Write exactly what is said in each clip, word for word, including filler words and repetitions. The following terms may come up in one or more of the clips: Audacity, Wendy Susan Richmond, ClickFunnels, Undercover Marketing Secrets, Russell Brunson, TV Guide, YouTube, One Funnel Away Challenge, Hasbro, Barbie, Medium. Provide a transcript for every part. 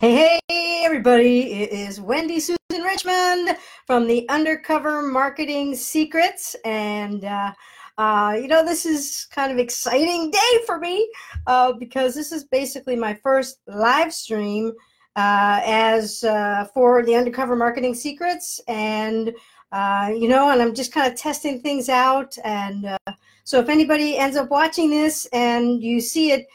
Hey, hey, everybody, it is Wendy Susan Richmond from the Undercover Marketing Secrets. And, uh, uh, you know, this is kind of exciting day for me uh, because this is basically my first live stream uh, as uh, for the Undercover Marketing Secrets. And, uh, you know, and I'm just kind of testing things out. And uh, so if anybody ends up watching this and you see it,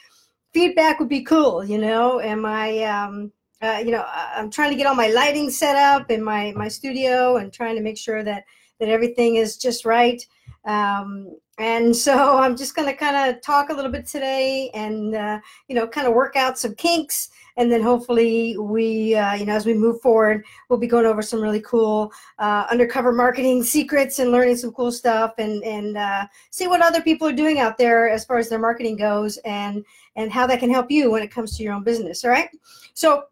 feedback would be cool, you know. Am I, um, uh, you know, I'm trying to get all my lighting set up in my my studio and trying to make sure that that everything is just right. Um, and so I'm just going to kind of talk a little bit today, and uh, you know, kind of work out some kinks, and then hopefully we, uh, you know, as we move forward, we'll be going over some really cool uh, undercover marketing secrets and learning some cool stuff, and and uh, see what other people are doing out there as far as their marketing goes, and. and how that can help you when it comes to your own business, all right? So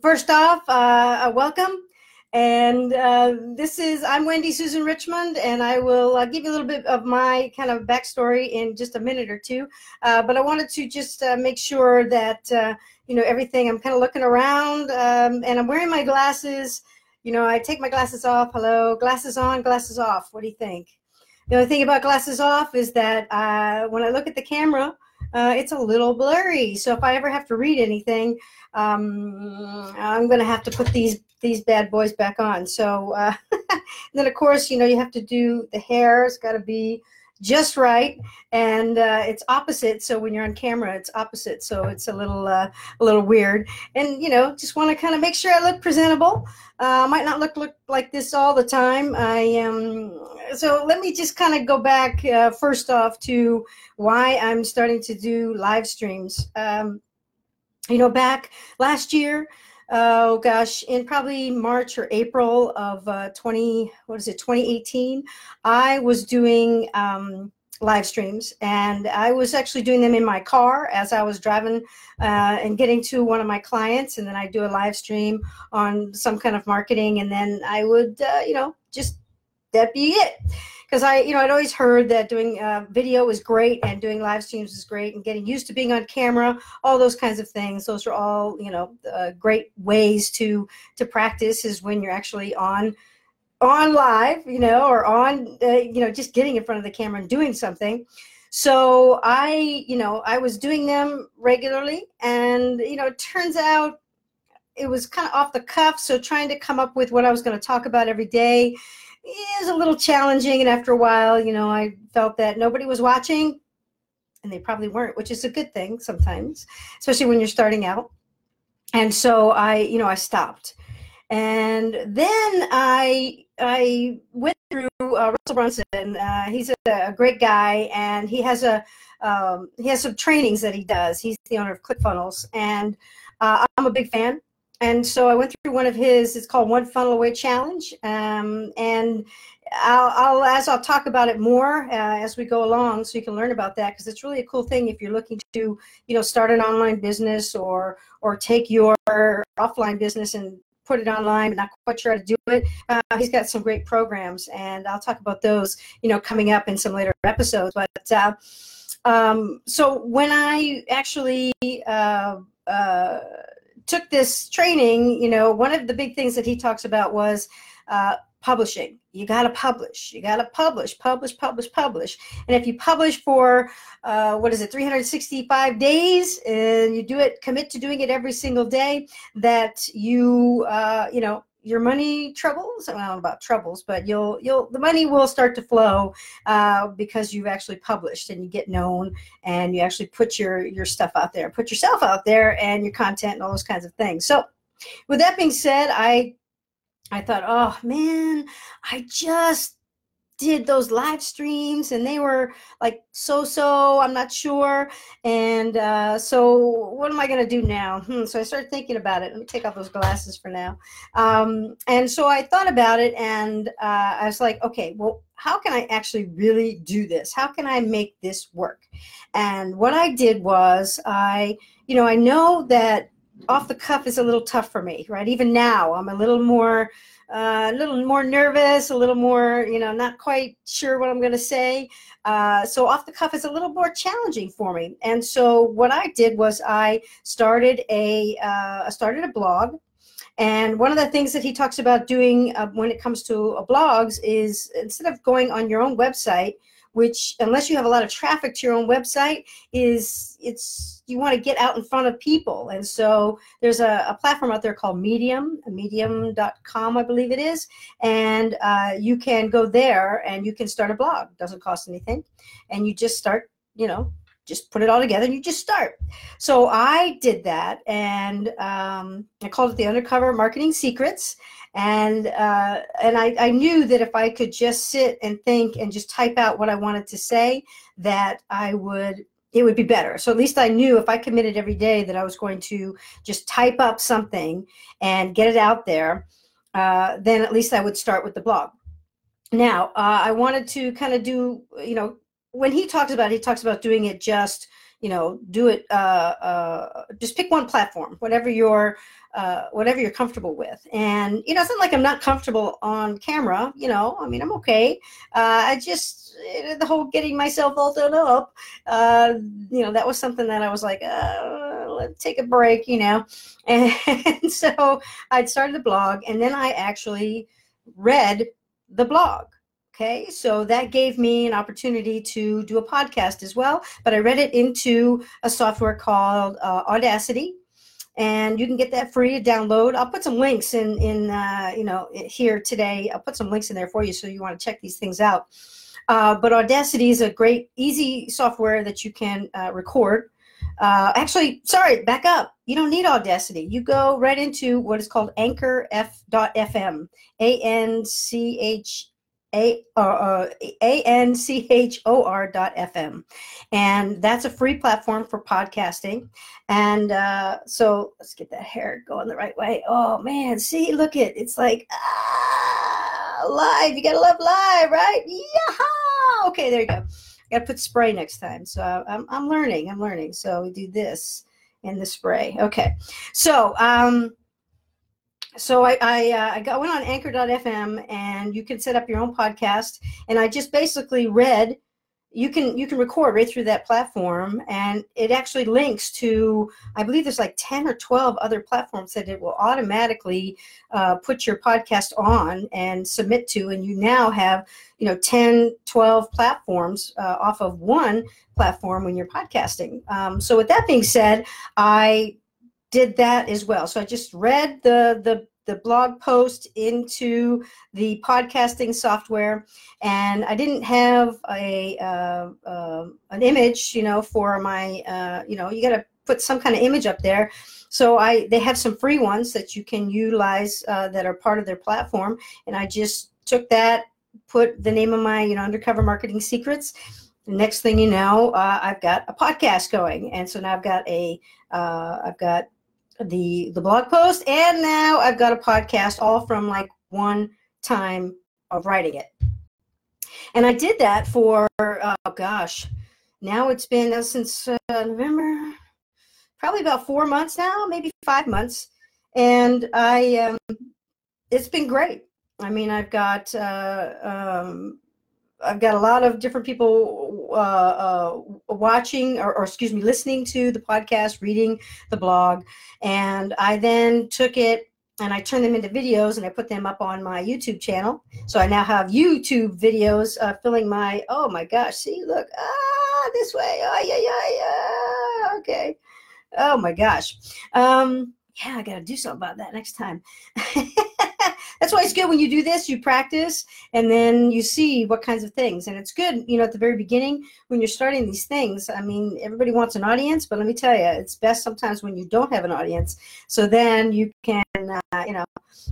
first off, uh, welcome. And uh, this is, I'm Wendy Susan Richmond, and I will uh, give you a little bit of my kind of backstory in just a minute or two. Uh, but I wanted to just uh, make sure that, uh, you know, everything, I'm kind of looking around, um, and I'm wearing my glasses. You know, I take my glasses off, hello, glasses on, glasses off. What do you think? The other thing about glasses off is that uh, when I look at the camera, Uh, it's a little blurry, so if I ever have to read anything, um, I'm going to have to put these these bad boys back on. So uh, and then, of course, you know, you have to do the hair. It's got to be just right, and uh, it's opposite. So when you're on camera, it's opposite, so it's a little uh, a little weird. And you know, just want to kind of make sure I look presentable. Uh, I might not look look like this all the time. I um. So let me just kind of go back uh, first off to why I'm starting to do live streams. Um, you know, back last year, uh, oh gosh, in probably March or April of uh, twenty, what is it, twenty eighteen, I was doing um, live streams, and I was actually doing them in my car as I was driving uh, and getting to one of my clients, and then I do a live stream on some kind of marketing, and then I would, uh, you know, just that'd be it. Because I, you know, I'd always heard that doing uh, video is great and doing live streams is great and getting used to being on camera, all those kinds of things. Those are all, you know, uh, great ways to to practice is when you're actually on on live, you know, or on, uh, you know, just getting in front of the camera and doing something. So I, you know, I was doing them regularly, and, you know, it turns out it was kind of off the cuff. So trying to come up with what I was going to talk about every day is a little challenging, and after a while, you know, I felt that nobody was watching, and they probably weren't, which is a good thing sometimes, especially when you're starting out. And so I, you know, I stopped, and then I I went through uh, Russell Brunson. Uh, he's a, a great guy, and he has a um, he has some trainings that he does. He's the owner of ClickFunnels, and uh, I'm a big fan. And so I went through one of his, it's called One Funnel Away Challenge. Um, and I'll, I'll, as I'll talk about it more uh, as we go along, so you can learn about that, because it's really a cool thing if you're looking to, you know, start an online business or, or take your offline business and put it online, but not quite sure how to do it. Uh, he's got some great programs, and I'll talk about those, you know, coming up in some later episodes. But uh, um, so when I actually, uh, uh, took this training, you know, one of the big things that he talks about was uh, publishing. You got to publish. You got to publish, publish, publish, publish. And if you publish for, uh, what is it, three hundred sixty-five days, and you do it, commit to doing it every single day, that you, uh, you know, your money troubles, I don't know about troubles, but you'll, you'll, the money will start to flow uh, because you've actually published and you get known and you actually put your, your stuff out there, put yourself out there and your content and all those kinds of things. So with that being said, I, I thought, oh man, I just did those live streams and they were like, so-so, I'm not sure. And uh, so what am I gonna do now? Hmm, so I started thinking about it. Let me take off those glasses for now. Um, and so I thought about it, and uh, I was like, okay, well, how can I actually really do this? How can I make this work? And what I did was I, you know, I know that off the cuff is a little tough for me, right? Even now, I'm a little more, uh, a little more nervous, a little more, you know, not quite sure what I'm going to say. Uh, so off the cuff is a little more challenging for me. And so what I did was I started a, uh, started a blog. And one of the things that he talks about doing uh, when it comes to uh, blogs is, instead of going on your own website, which, unless you have a lot of traffic to your own website, is it's you want to get out in front of people. And so there's a, a platform out there called Medium, medium dot com, I believe it is. And uh, you can go there and you can start a blog. It doesn't cost anything. And you just start, you know, just put it all together and you just start. So I did that, and um, I called it the Undercover Marketing Secrets. And uh, and I, I knew that if I could just sit and think and just type out what I wanted to say, that I would, it would be better. So at least I knew if I committed every day that I was going to just type up something and get it out there, uh, then at least I would start with the blog. Now, uh, I wanted to kind of do, you know, when he talks about it, he talks about doing it just, you know, do it, uh, uh, just pick one platform, whatever your Uh, whatever you're comfortable with. And you know, it's not like I'm not comfortable on camera. You know, I mean, I'm okay. Uh, I just, the whole getting myself all done up, uh, you know, that was something that I was like, uh, let's take a break, you know. And, and so I'd started the blog, and then I actually read the blog. Okay, so that gave me an opportunity to do a podcast as well, but I read it into a software called uh, Audacity. And you can get that free to download. I'll put some links in, in uh, you know, here today. I'll put some links in there for you, so you want to check these things out. Uh, but Audacity is a great, easy software that you can uh, record. Uh, actually, sorry, back up. You don't need Audacity. You go right into what is called anchor dot f m, A N C H A uh, A N C H O R dot F M, and that's a free platform for podcasting. And uh, so let's get that hair going the right way. Oh man, see, look it, it's like ah, live. You gotta love live, right? Yeah. Okay, there you go. I gotta put spray next time. So I'm I'm learning. I'm learning. So we do this in the spray. Okay. So um. So I I, uh, I got, went on anchor dot f m, and you can set up your own podcast. And I just basically read. You can you can record right through that platform, and it actually links to, I believe there's like ten or twelve other platforms that it will automatically uh, put your podcast on and submit to. And you now have, you know, ten, twelve platforms uh, off of one platform when you're podcasting. Um, so with that being said, I did that as well. So I just read the, the the blog post into the podcasting software, and I didn't have a uh, uh, an image, you know, for my, uh, you know, you got to put some kind of image up there. So I they have some free ones that you can utilize uh, that are part of their platform, and I just took that, put the name of my, you know, Undercover Marketing Secrets. Next thing you know, uh, I've got a podcast going, and so now I've got a uh, I've got the the blog post, and now I've got a podcast, all from like one time of writing it. And I did that for uh, oh gosh, now it's been uh, since uh, November, probably about four months now, maybe five months, and I um, it's been great. I mean, I've got uh, um, I've got a lot of different people uh, uh, watching or, or, excuse me, listening to the podcast, reading the blog. And I then took it and I turned them into videos, and I put them up on my YouTube channel. So I now have YouTube videos uh, filling my, oh my gosh, see, look, ah, this way, ah, yeah, yeah, yeah, okay. Oh my gosh. Um, yeah, I got to do something about that next time. That's why it's good when you do this, you practice, and then you see what kinds of things. And it's good, you know, at the very beginning when you're starting these things. I mean, everybody wants an audience, but let me tell you, it's best sometimes when you don't have an audience. So then you can, uh, you know,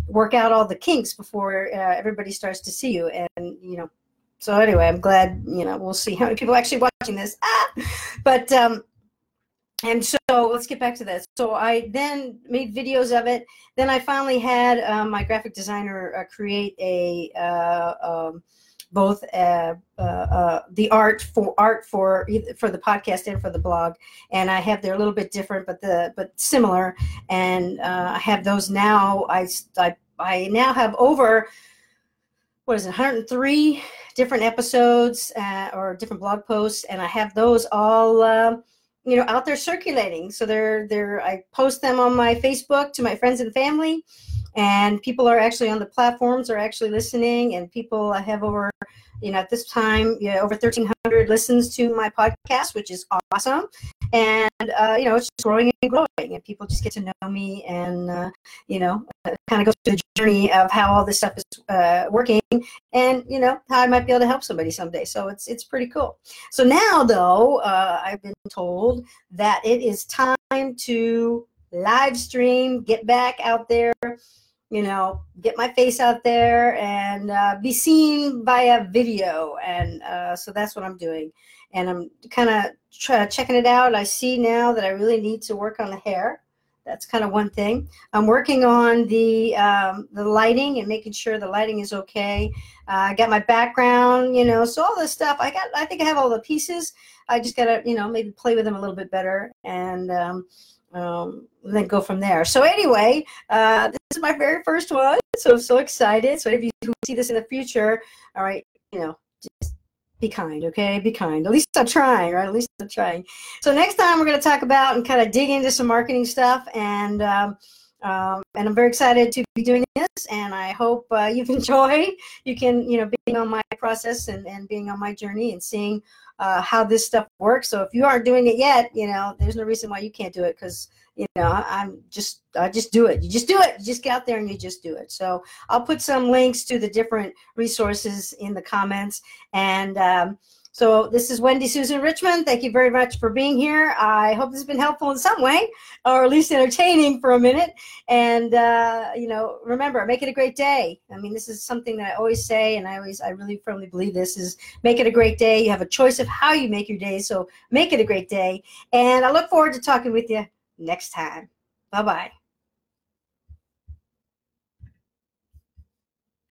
work out all the kinks before uh, everybody starts to see you. And, you know, so anyway, I'm glad, you know, we'll see how many people are actually watching this. Ah! But, um, and so let's get back to that. So I then made videos of it. Then I finally had um, my graphic designer uh, create a, uh, um, both uh, uh, uh, the art for art for for the podcast and for the blog. And I have, they're a little bit different, but the but similar. And uh, I have those now. I, I I now have over, what is it, one hundred three different episodes uh, or different blog posts, and I have those all. Uh, you know, out there circulating. So they're, they're, I post them on my Facebook to my friends and family, and people are actually on the platforms are actually listening, and people I have over, you know, at this time, you know, over thirteen hundred listens to my podcast, which is awesome. And, uh, you know, it's just growing and growing, and people just get to know me, and, uh, you know, kind of go through the journey of how all this stuff is uh, working, and, you know, how I might be able to help somebody someday. So it's it's pretty cool. So now, though, uh, I've been told that it is time to live stream, get back out there, you know, get my face out there, and uh, be seen via video. And uh, so that's what I'm doing. And I'm kind of try, checking it out. I see now that I really need to work on the hair. That's kind of one thing. I'm working on the um, the lighting and making sure the lighting is okay. Uh, I got my background, you know, so all this stuff. I got. I think I have all the pieces. I just got to, you know, maybe play with them a little bit better, and um, um, then go from there. So anyway, uh, this is my very first one, so I'm so excited. So if you see this in the future, all right, you know, just be kind, okay? Be kind. At least I'm trying, right? At least I'm trying. So next time we're going to talk about and kind of dig into some marketing stuff, and um, um, and I'm very excited to be doing this, and I hope uh, you've enjoyed. You can, you know, being on my process and, and being on my journey and seeing uh, how this stuff works. So if you aren't doing it yet, you know, there's no reason why you can't do it, because, you know, I'm just, I just do it. You just do it. You just get out there and you just do it. So I'll put some links to the different resources in the comments. And um, so this is Wendy Susan Richmond. Thank you very much for being here. I hope this has been helpful in some way, or at least entertaining for a minute. And, uh, you know, remember, make it a great day. I mean, this is something that I always say, and I always, I really firmly believe this is make it a great day. You have a choice of how you make your day, so make it a great day. And I look forward to talking with you next time. Bye-bye.